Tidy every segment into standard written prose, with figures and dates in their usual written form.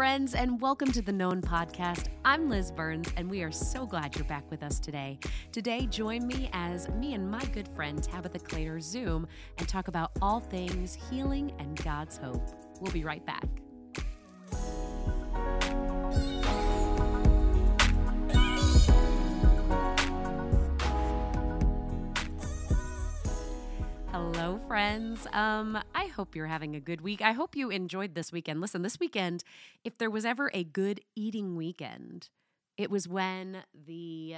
friends, and welcome to The Known Podcast. I'm Liz Burns, and we are so glad you're back with us today. Today, join me as me and my good friend Tabitha Claytor Zoom and talk about all things healing and God's hope. We'll be right back. Hello, friends. I hope you're having a good week. I hope you enjoyed this weekend. Listen, this weekend, if there was ever a good eating weekend, it was when the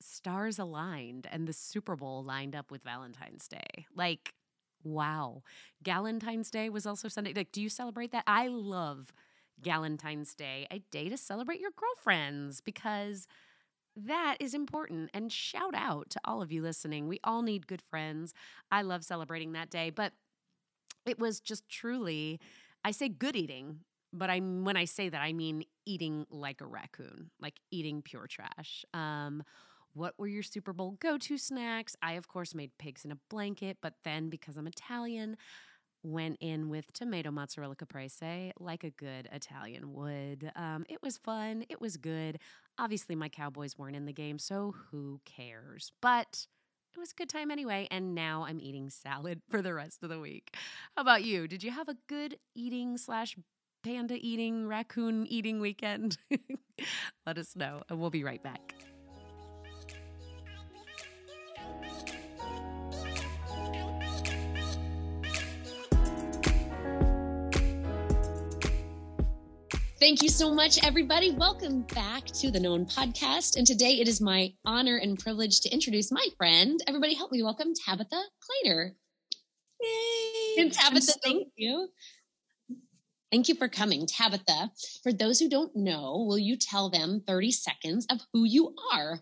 stars aligned and the Super Bowl lined up with Valentine's Day. Like, wow. Galentine's Day was also Sunday. Like, do you celebrate that? I love Galentine's Day, a day to celebrate your girlfriends, because that is important. And shout out to all of you listening. We all need good friends. I love celebrating that day, but it was just truly, I say good eating, but when I say that, I mean eating like a raccoon, like eating pure trash. What were your Super Bowl go-to snacks? I, of course, made pigs in a blanket, but then because I'm Italian, went in with tomato mozzarella caprese like a good Italian would. It was fun. It was good. Obviously, my Cowboys weren't in the game, so who cares? But it was a good time anyway, and now I'm eating salad for the rest of the week. How about you? Did you have a good eating / panda eating, raccoon eating weekend? Let us know, and we'll be right back. Thank you so much, everybody. Welcome back to The Known Podcast. And today it is my honor and privilege to introduce my friend. Everybody help me welcome Tabitha Claytor. Yay! And Tabitha, thank you. Thank you for coming. Tabitha, for those who don't know, will you tell them 30 seconds of who you are?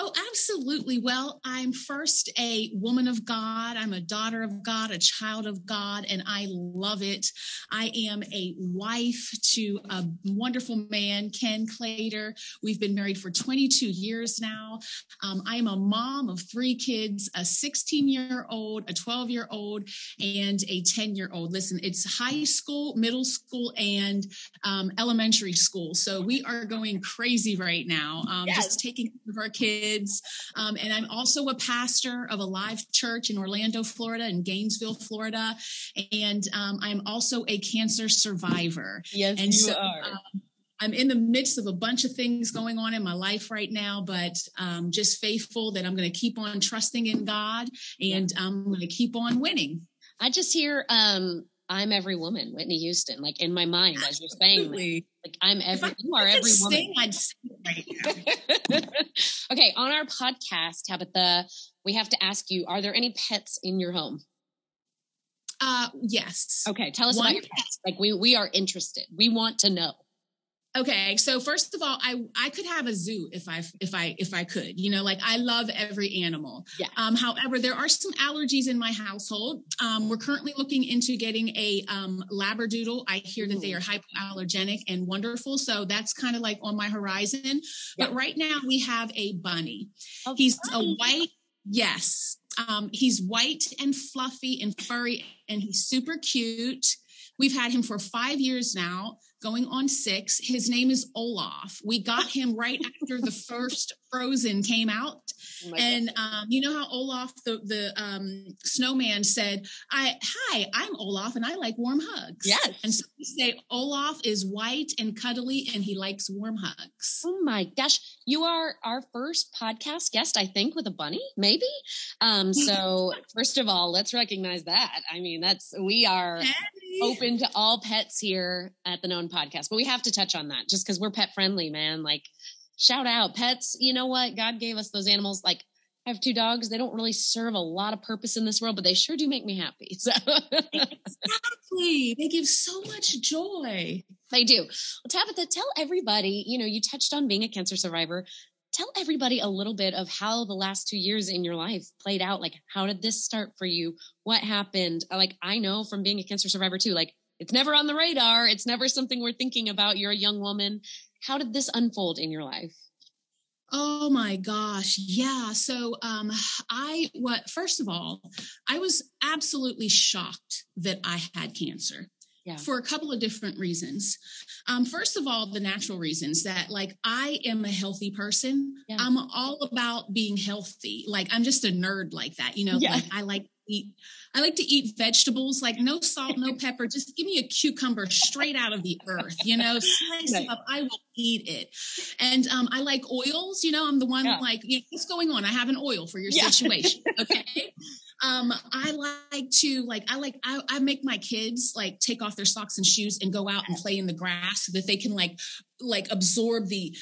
Oh, absolutely. Well, I'm first a woman of God. I'm a daughter of God, a child of God, and I love it. I am a wife to a wonderful man, Ken Claytor. We've been married for 22 years now. I am a mom of 3 kids, a 16-year-old, a 12-year-old, and a 10-year-old. Listen, it's high school, middle school, and elementary school. So we are going crazy right now, yes. Just taking care of our kids. And I'm also a pastor of a live church in Orlando, Florida, and Gainesville, Florida. And I'm also a cancer survivor. Yes, and you are. I'm in the midst of a bunch of things going on in my life right now, but just faithful that I'm going to keep on trusting in God, and I'm going to keep on winning. I just hear I'm every woman, Whitney Houston, like in my mind as you're saying that. Like you are every woman. I'd sing right now. Okay, on our podcast, Tabitha, we have to ask you: are there any pets in your home? Yes. Okay, tell us about your pets. Like we are interested. We want to know. Okay, so first of all, I could have a zoo if I could, like I love every animal. Yeah. However, there are some allergies in my household. We're currently looking into getting a labradoodle. I hear that they are hypoallergenic and wonderful, so that's kind of like on my horizon. Yeah. But right now we have a bunny. Okay. He's a white. Yes. He's white and fluffy and furry, and he's super cute. We've had him for 5 years now, going on 6. His name is Olaf. We got him right after the first Frozen came out. Oh, and you know how Olaf, the snowman, said, "Hi, I'm Olaf, and I like warm hugs." Yes. And so we say Olaf is white and cuddly, and he likes warm hugs. Oh my gosh. You are our first podcast guest, I think, with a bunny, maybe. So first of all, let's recognize that. I mean, we are open to all pets here at The Known Podcast, but we have to touch on that just because we're pet friendly, man. Like, shout out pets. You know what? God gave us those animals. Like, I have 2 dogs. They don't really serve a lot of purpose in this world, but they sure do make me happy. So. Exactly. They give so much joy. They do. Well, Tabitha, tell everybody, you touched on being a cancer survivor. Tell everybody a little bit of how the last 2 years in your life played out. Like, how did this start for you? What happened? Like, I know from being a cancer survivor too, like it's never on the radar. It's never something we're thinking about. You're a young woman. How did this unfold in your life? Oh my gosh. Yeah. So, first of all, I was absolutely shocked that I had cancer. for a couple of different reasons. First of all, the natural reasons that, like, I am a healthy person. Yeah. I'm all about being healthy. Like, I'm just a nerd like that, you know. Yeah. Like, I like to eat. I like to eat vegetables, like no salt, no pepper. Just give me a cucumber straight out of the earth, you know. Slice it up, I will eat it. And I like oils, you know. I'm the one like, you know, what's going on? I have an oil for your situation, okay? I make my kids like take off their socks and shoes and go out and play in the grass so that they can like absorb the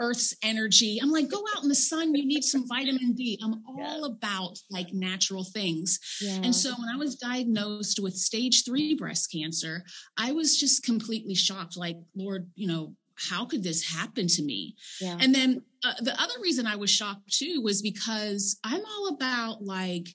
earth's energy. I'm like, go out in the sun, you need some vitamin D. I'm all about like natural things. Yeah. And so when I was diagnosed with stage 3 breast cancer, I was just completely shocked. Like, Lord, you know, how could this happen to me? Yeah. And then the other reason I was shocked too, was because I'm all about like,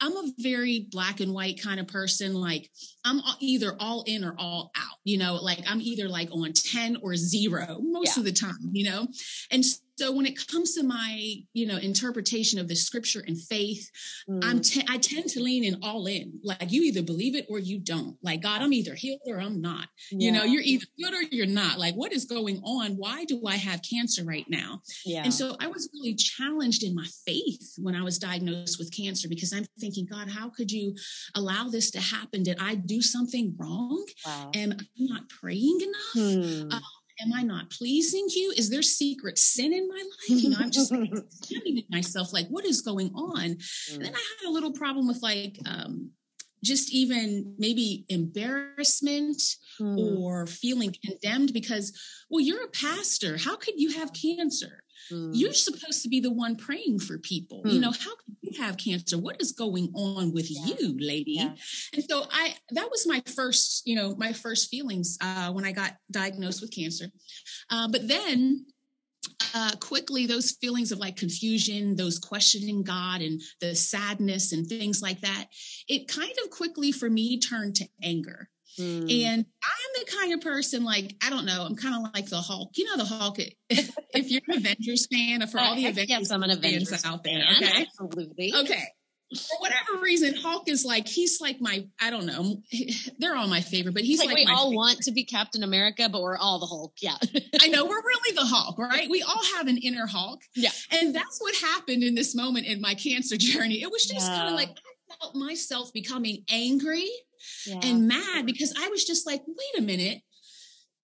I'm a very black and white kind of person. Like, I'm either all in or all out, you know, like I'm either like on 10 or 0 most of the time, you know? And so when it comes to my, you know, interpretation of the scripture and faith, I tend to lean in all in, like you either believe it or you don't. Like, God, I'm either healed or I'm not, you know, you're either good or you're not. Like, what is going on? Why do I have cancer right now? Yeah. And so I was really challenged in my faith when I was diagnosed with cancer, because I'm thinking, God, how could you allow this to happen? Did I do something wrong? Wow. Am I not praying enough? Am I not pleasing you? Is there secret sin in my life? You know, I'm just examining myself, like, what is going on? And then I had a little problem with like, just even maybe embarrassment or feeling condemned because, well, you're a pastor. How could you have cancer? You're supposed to be the one praying for people. You know, how could you have cancer? What is going on with you, lady? Yeah. And so that was my first, you know, my first feelings when I got diagnosed with cancer. But then quickly, those feelings of like confusion, those questioning God and the sadness and things like that, it kind of quickly for me turned to anger. And I'm the kind of person, like, I don't know, I'm kind of like the Hulk, you know, the Hulk, if you're an Avengers fan, for all the Avengers fans out there, okay? Absolutely. Okay. For whatever reason, Hulk is like, he's like my, I don't know, they're all my favorite, but he's like we all want to be Captain America, but we're all the Hulk. Yeah. I know, we're really the Hulk, right? We all have an inner Hulk. Yeah. And that's what happened in this moment in my cancer journey. It was just kind of like, I felt myself becoming angry. Yeah. And mad because I was just like, wait a minute,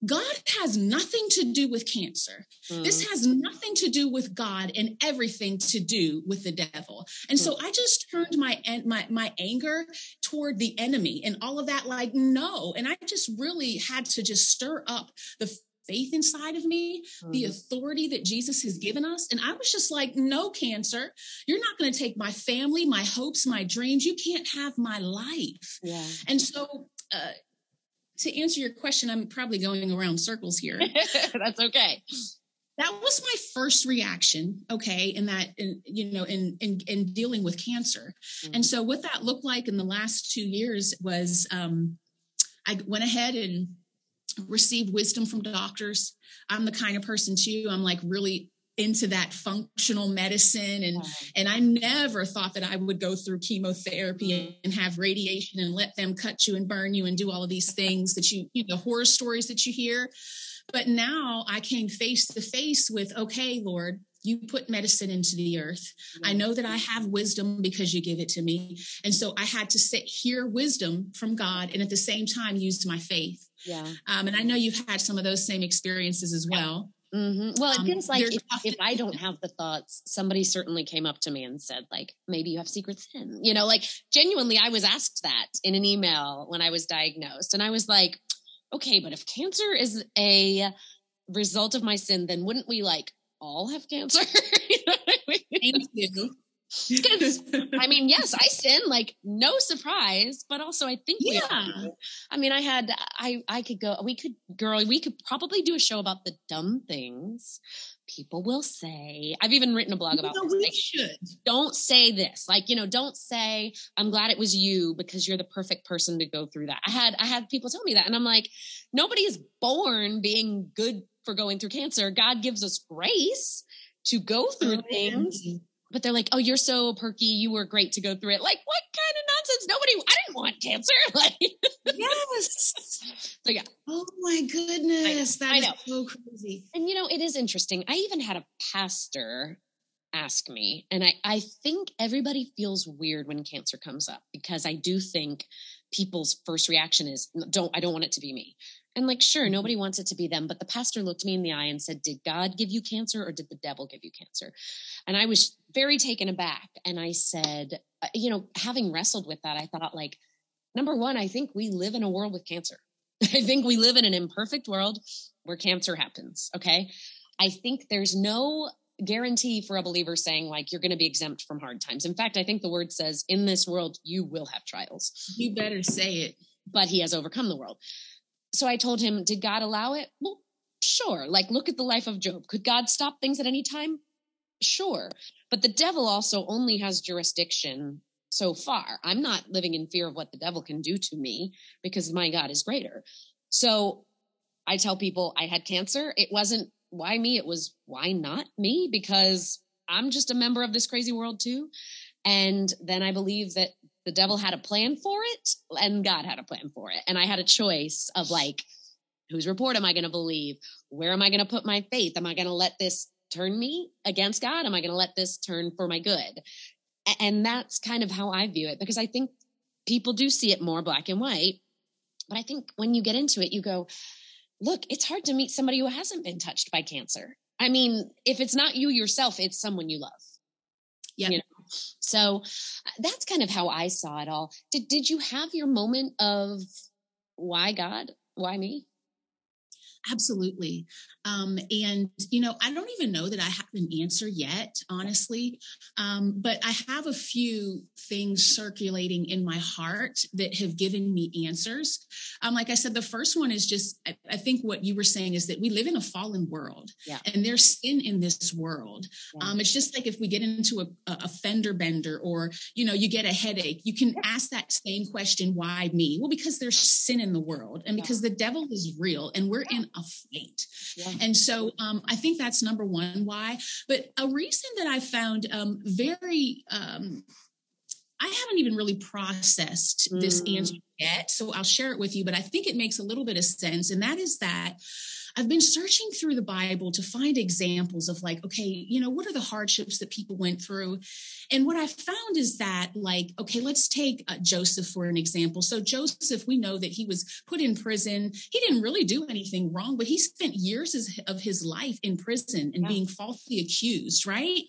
God has nothing to do with cancer. This has nothing to do with God and everything to do with the devil. And so I just turned my anger toward the enemy and all of that, like, no. And I just really had to just stir up the faith inside of me, the authority that Jesus has given us. And I was just like, no, cancer, you're not going to take my family, my hopes, my dreams. You can't have my life. Yeah. And so to answer your question, I'm probably going around circles here. That's okay. That was my first reaction, okay, in dealing with cancer. And so what that looked like in the last 2 years was I went ahead and receive wisdom from doctors. I'm the kind of person too. I'm like really into that functional medicine. And I never thought that I would go through chemotherapy and have radiation and let them cut you and burn you and do all of these things that the horror stories that you hear. But now I came face to face with, okay, Lord, you put medicine into the earth. I know that I have wisdom because you give it to me. And so I had to hear wisdom from God and at the same time use my faith. Yeah. And I know you've had some of those same experiences as well. Mm-hmm. Well, it feels like if I don't have the thoughts, somebody certainly came up to me and said, like, maybe you have secret sin, you know, like genuinely, I was asked that in an email when I was diagnosed. And I was like, okay, but if cancer is a result of my sin, then wouldn't we like all have cancer? You know what I mean? Thank you. Because I mean, yes, I sin, like no surprise, but also I think, I mean, we could probably do a show about the dumb things people will say. I've even written a blog about this. Like, should. Don't say this. Like, you know, don't say, I'm glad it was you because you're the perfect person to go through that. I had people tell me that. And I'm like, nobody is born being good for going through cancer. God gives us grace to go through things. but they're like, oh, you're so perky. You were great to go through it. Like, what kind of nonsense? I didn't want cancer. Like, yes. So yeah. Oh my goodness. That is so crazy. And you know, it is interesting. I even had a pastor ask me, and I think everybody feels weird when cancer comes up, because I do think people's first reaction is, I don't want it to be me. And like, sure, nobody wants it to be them. But the pastor looked me in the eye and said, did God give you cancer or did the devil give you cancer? And I was very taken aback. And I said, you know, having wrestled with that, I thought, like, number one, I think we live in a world with cancer. I think we live in an imperfect world where cancer happens. Okay. I think there's no guarantee for a believer saying, like, you're going to be exempt from hard times. In fact, I think the word says in this world, you will have trials. You better say it. But he has overcome the world. So I told him, did God allow it? Well, sure. Like, look at the life of Job. Could God stop things at any time? Sure. But the devil also only has jurisdiction so far. I'm not living in fear of what the devil can do to me, because my God is greater. So I tell people I had cancer. It wasn't why me. It was why not me? Because I'm just a member of this crazy world too. And then I believe that the devil had a plan for it and God had a plan for it. And I had a choice of, like, whose report am I going to believe? Where am I going to put my faith? Am I going to let this turn me against God? Am I going to let this turn for my good? And that's kind of how I view it, because I think people do see it more black and white. But I think when you get into it, you go, look, it's hard to meet somebody who hasn't been touched by cancer. I mean, if it's not you yourself, it's someone you love. Yeah. You know? So that's kind of how I saw it all. Did you have your moment of why God, why me? Absolutely. And, you know, I don't even know that I have an answer yet, honestly. But I have a few things circulating in my heart that have given me answers. Like I said, the first one is just, I think what you were saying is that we live in a fallen world, yeah, and there's sin in this world. Yeah. It's just like if we get into a fender bender, or, you know, you get a headache, you can ask that same question, why me? Well, because there's sin in the world, and because the devil is real, and we're in a fight. Yeah. And so I think that's number one why. But a reason that I found I haven't even really processed this answer yet, so I'll share it with you, but I think it makes a little bit of sense. And that is that I've been searching through the Bible to find examples of, like, okay, you know, what are the hardships that people went through? And what I found is that, like, okay, let's take Joseph for an example. So Joseph, we know that he was put in prison. He didn't really do anything wrong, but he spent years of his life in prison and being falsely accused, right?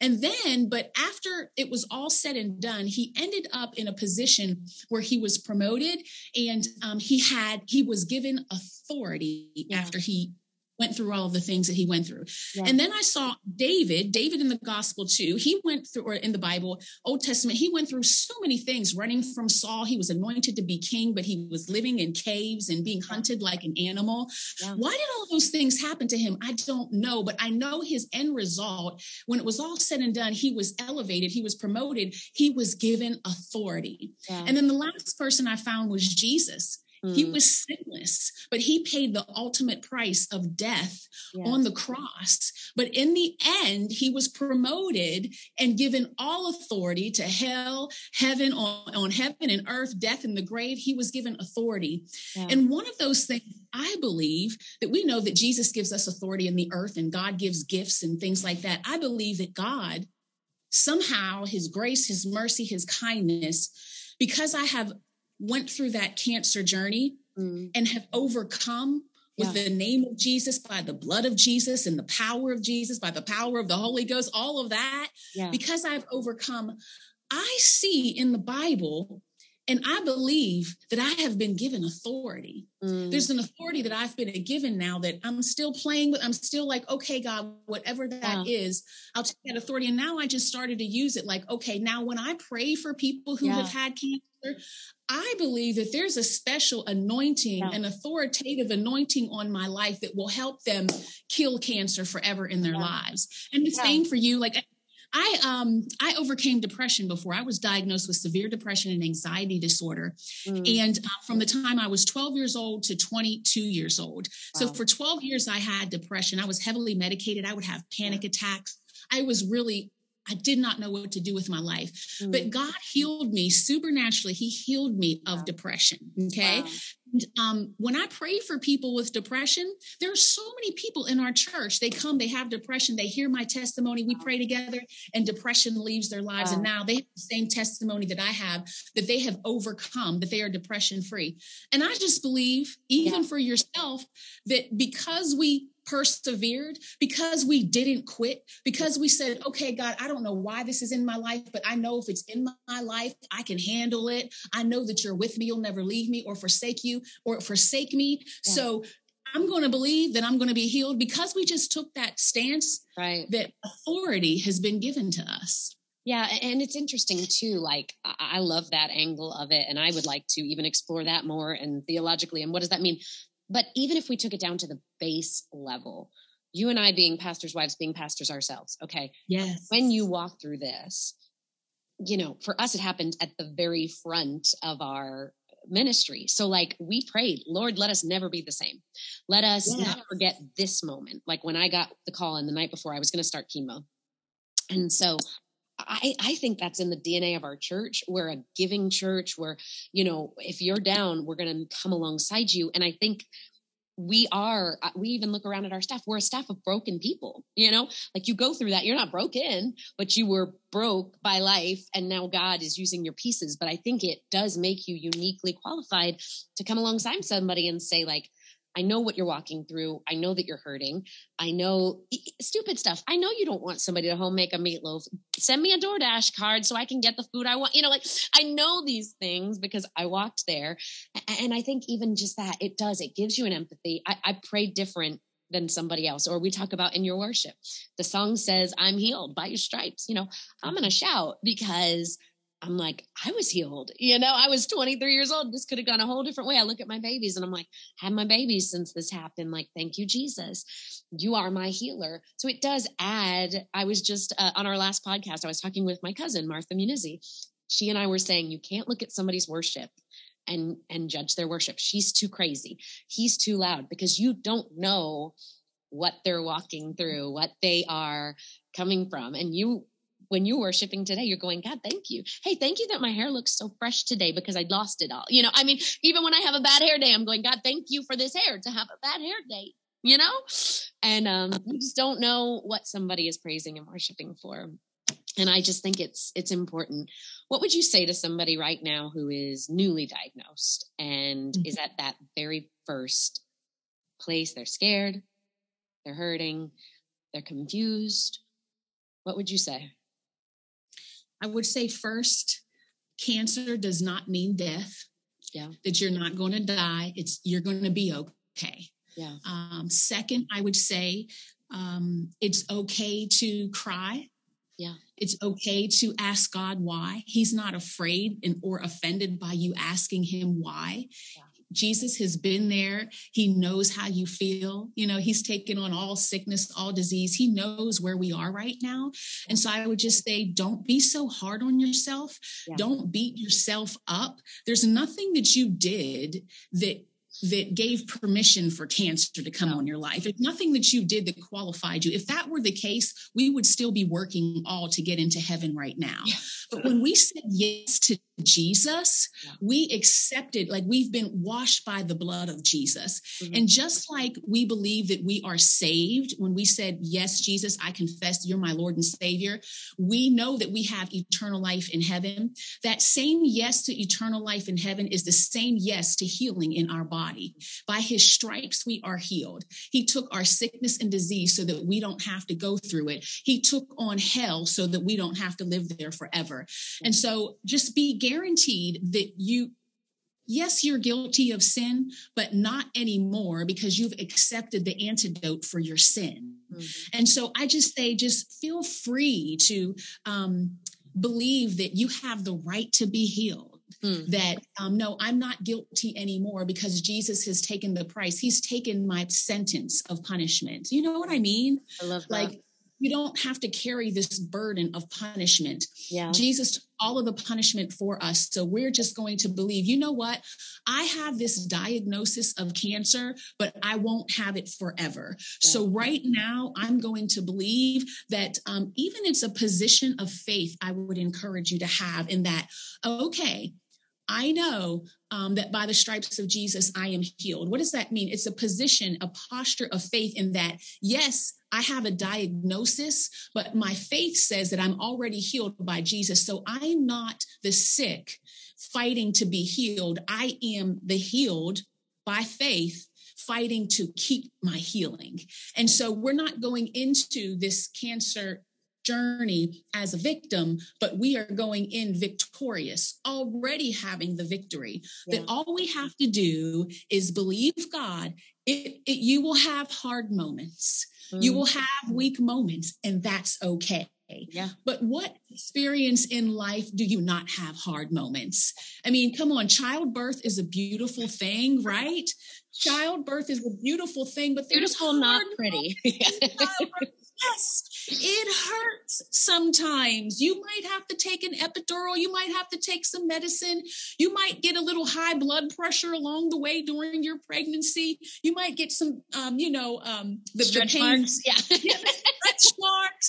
And then, but after it was all said and done, he ended up in a position where he was promoted, and he was given authority after he went through all of the things that he went through. Yeah. And then I saw David in the gospel too. He went through, or in the Bible, Old Testament, he went through so many things, running from Saul. He was anointed to be king, but he was living in caves and being hunted like an animal. Yeah. Why did all those things happen to him? I don't know, but I know his end result, when it was all said and done, he was elevated, he was promoted, he was given authority. Yeah. And then the last person I found was Jesus. He was sinless, but he paid the ultimate price of death on the cross. But in the end, he was promoted and given all authority to hell, heaven, on heaven and earth, death and the grave. He was given authority. Yeah. And one of those things, I believe that we know that Jesus gives us authority in the earth, and God gives gifts and things like that. I believe that God, somehow, his grace, his mercy, his kindness, because I have went through that cancer journey and have overcome with the name of Jesus, by the blood of Jesus, and the power of Jesus, by the power of the Holy Ghost, all of that, because I've overcome, I see in the Bible, and I believe that I have been given authority. There's an authority that I've been given now that I'm still playing with. I'm still like, okay, God, whatever that is, I'll take that authority. And now I just started to use it, like, okay, now when I pray for people who have had cancer, I believe that there's a special anointing, an authoritative anointing on my life that will help them kill cancer forever in their lives. And the same for you, like, I overcame depression before. I was diagnosed with severe depression and anxiety disorder. And from the time I was 12 years old to 22 years old. Wow. So for 12 years, I had depression. I was heavily medicated. I would have panic attacks. I was really I did not know what to do with my life. Mm. But God healed me supernaturally. He healed me of depression. Okay. Wow. And, when I pray for people with depression, there are so many people in our church. They come, they have depression. They hear my testimony. We pray together and depression leaves their lives. Wow. And now they have the same testimony that I have, that they have overcome, that they are depression free. And I just believe, even for yourself, that because we persevered, because we didn't quit, because we said, okay, God, I don't know why this is in my life, but I know if it's in my life, I can handle it. I know that you're with me. You'll never leave me or forsake you or forsake me. Yeah. So I'm going to believe that I'm going to be healed, because we just took that stance, right, that authority has been given to us. Yeah. And it's interesting too. Like, I love that angle of it. And I would like to even explore that more and theologically. And what does that mean? But even if we took it down to the base level, you and I being pastors' wives, being pastors ourselves, okay? Yes. When you walk through this, you know, for us, it happened at the very front of our ministry. So like, we prayed, Lord, let us never be the same. Let us not forget this moment. Like, when I got the call in the night before I was going to start chemo. And so I think that's in the DNA of our church. We're a giving church where, you know, if you're down, we're going to come alongside you. And I think we even look around at our staff. We're a staff of broken people, you know, like you go through that. You're not broken, but you were broke by life. And now God is using your pieces. But I think it does make you uniquely qualified to come alongside somebody and say, like, I know what you're walking through. I know that you're hurting. I know stupid stuff. I know you don't want somebody to home make a meatloaf. Send me a DoorDash card so I can get the food I want. You know, like, I know these things because I walked there. And I think even just that, it gives you an empathy. I pray different than somebody else. Or we talk about in your worship, the song says, I'm healed by your stripes. You know, I'm going to shout because I'm like, I was healed. You know, I was 23 years old. This could have gone a whole different way. I look at my babies and I'm like, had my babies since this happened. Like, thank you, Jesus. You are my healer. So it does add. I was just on our last podcast, I was talking with my cousin, Martha Munizzi. She and I were saying, you can't look at somebody's worship and judge their worship. She's too crazy. He's too loud, because you don't know what they're walking through, what they are coming from. And when you're worshiping today, you're going, God, thank you. Hey, thank you that my hair looks so fresh today because I lost it all. You know, I mean, even when I have a bad hair day, I'm going, God, thank you for this hair to have a bad hair day, you know? And you just don't know what somebody is praising and worshiping for. And I just think it's important. What would you say to somebody right now who is newly diagnosed and is at that very first place? They're scared, they're hurting, they're confused. What would you say? I would say first, cancer does not mean death. Yeah. That you're not going to die. You're going to be okay. Yeah. Second, I would say, it's okay to cry. Yeah. It's okay to ask God why. He's not afraid or offended by you asking him why. Yeah. Jesus has been there. He knows how you feel. You know, he's taken on all sickness, all disease. He knows where we are right now. And so I would just say, don't be so hard on yourself. Yeah. Don't beat yourself up. There's nothing that you did that gave permission for cancer to come on your life. If nothing that you did that qualified you, if that were the case, we would still be working all to get into heaven right now. Yeah. But when we said yes to Jesus, we accepted, like, we've been washed by the blood of Jesus. Mm-hmm. And just like we believe that we are saved, when we said, yes, Jesus, I confess you're my Lord and Savior, we know that we have eternal life in heaven. That same yes to eternal life in heaven is the same yes to healing in our body. By his stripes, we are healed. He took our sickness and disease so that we don't have to go through it. He took on hell so that we don't have to live there forever. And so just be guaranteed that you're guilty of sin, but not anymore, because you've accepted the antidote for your sin. Mm-hmm. And so I just say, just feel free to believe that you have the right to be healed. Mm. That, no, I'm not guilty anymore because Jesus has taken the price. He's taken my sentence of punishment. You know what I mean? I love that. Like, You don't have to carry this burden of punishment. Yeah. Jesus took all of the punishment for us. So we're just going to believe, you know what? I have this diagnosis of cancer, but I won't have it forever. Yeah. So right now I'm going to believe that even it's a position of faith I would encourage you to have in that, okay, I know that by the stripes of Jesus, I am healed. What does that mean? It's a position, a posture of faith in that, yes, I have a diagnosis, but my faith says that I'm already healed by Jesus. So I'm not the sick fighting to be healed. I am the healed by faith, fighting to keep my healing. And so we're not going into this cancer journey as a victim, but we are going in victorious, already having the victory. Yeah. That all we have to do is believe God. You will have hard moments. Mm. You will have weak moments, and that's okay. Yeah. But what experience in life do you not have hard moments? I mean, come on, childbirth is a beautiful thing, right? Childbirth is a beautiful thing, but there's hard moments. Beautiful, not pretty. Yes, it hurts sometimes. You might have to take an epidural. You might have to take some medicine. You might get a little high blood pressure along the way during your pregnancy. You might get some, the stretch marks. Yeah, stretch marks.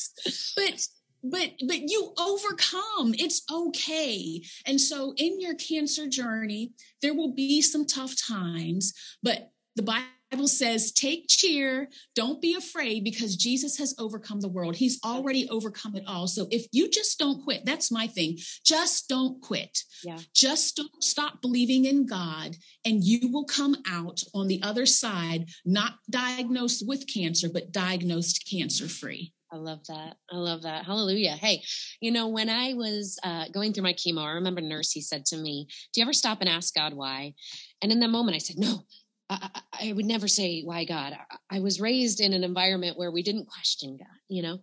But you overcome. It's okay. And so in your cancer journey, there will be some tough times, but the Bible says, take cheer, don't be afraid, because Jesus has overcome the world. He's already overcome it all. So if you just don't quit, that's my thing. Just don't quit. Yeah. Just don't stop believing in God, and you will come out on the other side, not diagnosed with cancer, but diagnosed cancer-free. I love that. I love that. Hallelujah. Hey, you know, when I was going through my chemo, I remember a nurse, he said to me, do you ever stop and ask God why? And in that moment I said, no. I would never say, why God? I was raised in an environment where we didn't question God, you know,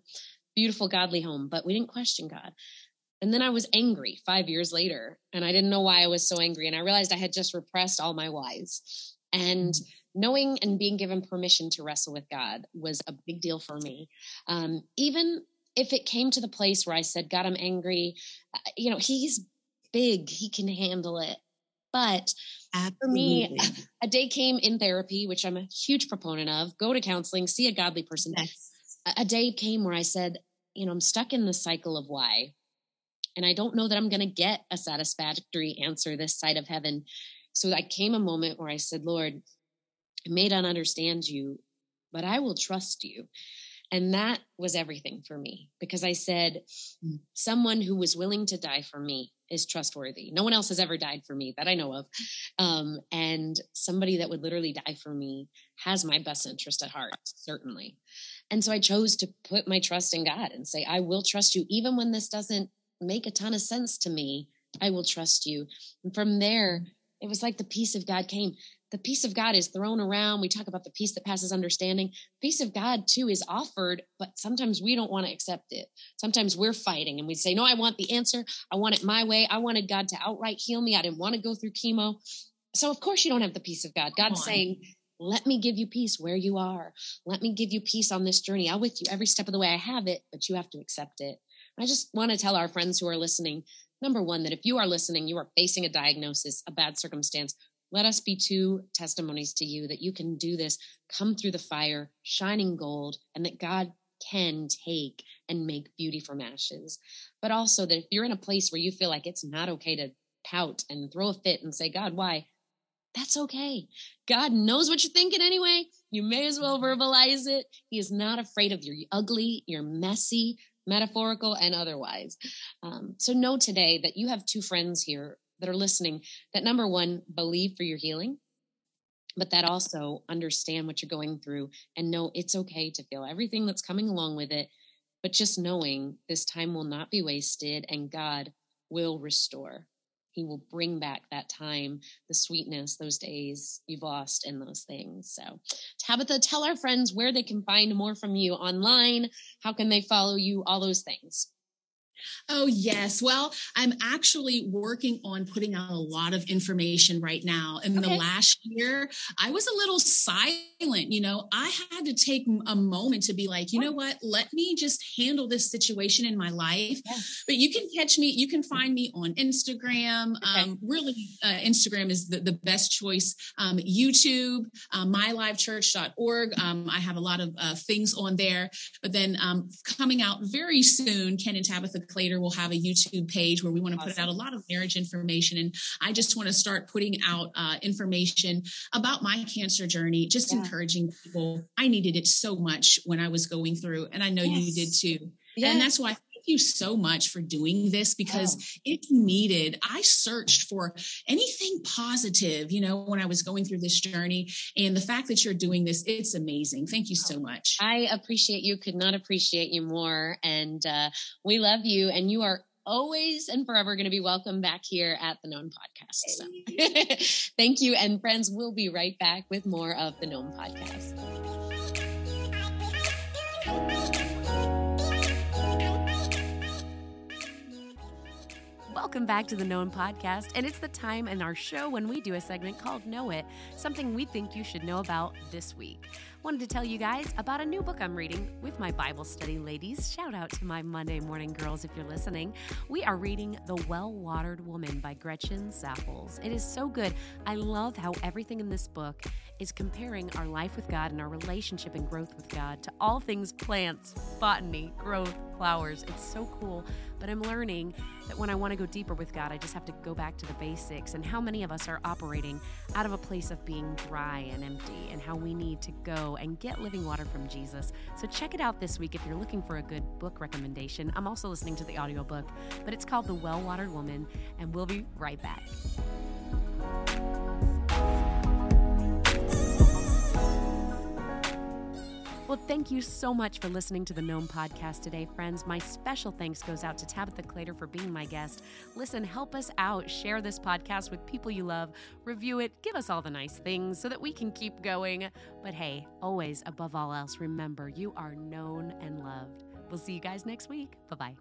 beautiful, godly home, but we didn't question God. And then I was angry 5 years later, and I didn't know why I was so angry. And I realized I had just repressed all my whys. And knowing and being given permission to wrestle with God was a big deal for me. Even if it came to the place where I said, God, I'm angry, you know, he's big, he can handle it. But for me, a day came in therapy, which I'm a huge proponent of, go to counseling, see a godly person. Yes. A day came where I said, you know, I'm stuck in the cycle of why, and I don't know that I'm going to get a satisfactory answer this side of heaven. So I came a moment where I said, Lord, I may not understand you, but I will trust you. And that was everything for me, because I said, someone who was willing to die for me is trustworthy. No one else has ever died for me that I know of. And somebody that would literally die for me has my best interest at heart, certainly. And so I chose to put my trust in God and say, I will trust you. Even when this doesn't make a ton of sense to me, I will trust you. And from there, it was like the peace of God came. The peace of God is thrown around. We talk about the peace that passes understanding. Peace of God, too, is offered, but sometimes we don't want to accept it. Sometimes we're fighting and we say, no, I want the answer. I want it my way. I wanted God to outright heal me. I didn't want to go through chemo. So, of course, you don't have the peace of God. God's saying, let me give you peace where you are. Let me give you peace on this journey. I'm with you every step of the way. I have it, but you have to accept it. I just want to tell our friends who are listening, number one, that if you are listening, you are facing a diagnosis, a bad circumstance, let us be two testimonies to you that you can do this, come through the fire, shining gold, and that God can take and make beauty from ashes. But also that if you're in a place where you feel like it's not okay to pout and throw a fit and say, God, why? That's okay. God knows what you're thinking anyway. You may as well verbalize it. He is not afraid of your ugly, your messy, metaphorical, and otherwise. So know today that you have two friends here that are listening, that number one, believe for your healing, but that also understand what you're going through and know it's okay to feel everything that's coming along with it, but just knowing this time will not be wasted and God will restore. He will bring back that time, the sweetness, those days you've lost and those things. So Tabitha, tell our friends where they can find more from you online. How can they follow you? All those things. Oh, yes. Well, I'm actually working on putting out a lot of information right now. In the last year, I was a little silent. You know, I had to take a moment to be like, you know what, let me just handle this situation in my life. Yes. But you can catch me. You can find me on Instagram. Instagram is the best choice. YouTube, mylifechurch.org. I have a lot of things on there. But then coming out very soon, Ken and Tabitha Claytor will have a YouTube page where we want to put out a lot of marriage information. And I just want to start putting out information about my cancer journey, just encouraging people. I needed it so much when I was going through, and I know you did too. Yes. And that's why thank you so much for doing this, because it's needed. I searched for anything positive, you know, when I was going through this journey, and the fact that you're doing this, it's amazing. Thank you so much. I appreciate you. Could not appreciate you more. And we love you, and you are always and forever going to be welcome back here at The Known Podcast. So. Thank you. And friends, we'll be right back with more of The Known Podcast. Welcome back to The Known Podcast. And it's the time in our show when we do a segment called Know It, something we think you should know about this week. Wanted to tell you guys about a new book I'm reading with my Bible study ladies. Shout out to my Monday morning girls if you're listening. We are reading The Well-Watered Woman by Gretchen Sapples. It is so good. I love how everything in this book is comparing our life with God and our relationship and growth with God to all things plants, botany, growth, flowers. It's so cool. But I'm learning that when I want to go deeper with God, I just have to go back to the basics, and how many of us are operating out of a place of being dry and empty, and how we need to go and get living water from Jesus. So check it out this week if you're looking for a good book recommendation. I'm also listening to the audiobook, but it's called The Well-Watered Woman, and we'll be right back. Well, thank you so much for listening to The Known Podcast today, friends. My special thanks goes out to Tabitha Claytor for being my guest. Listen, help us out. Share this podcast with people you love. Review it. Give us all the nice things so that we can keep going. But hey, always, above all else, remember, you are known and loved. We'll see you guys next week. Bye-bye.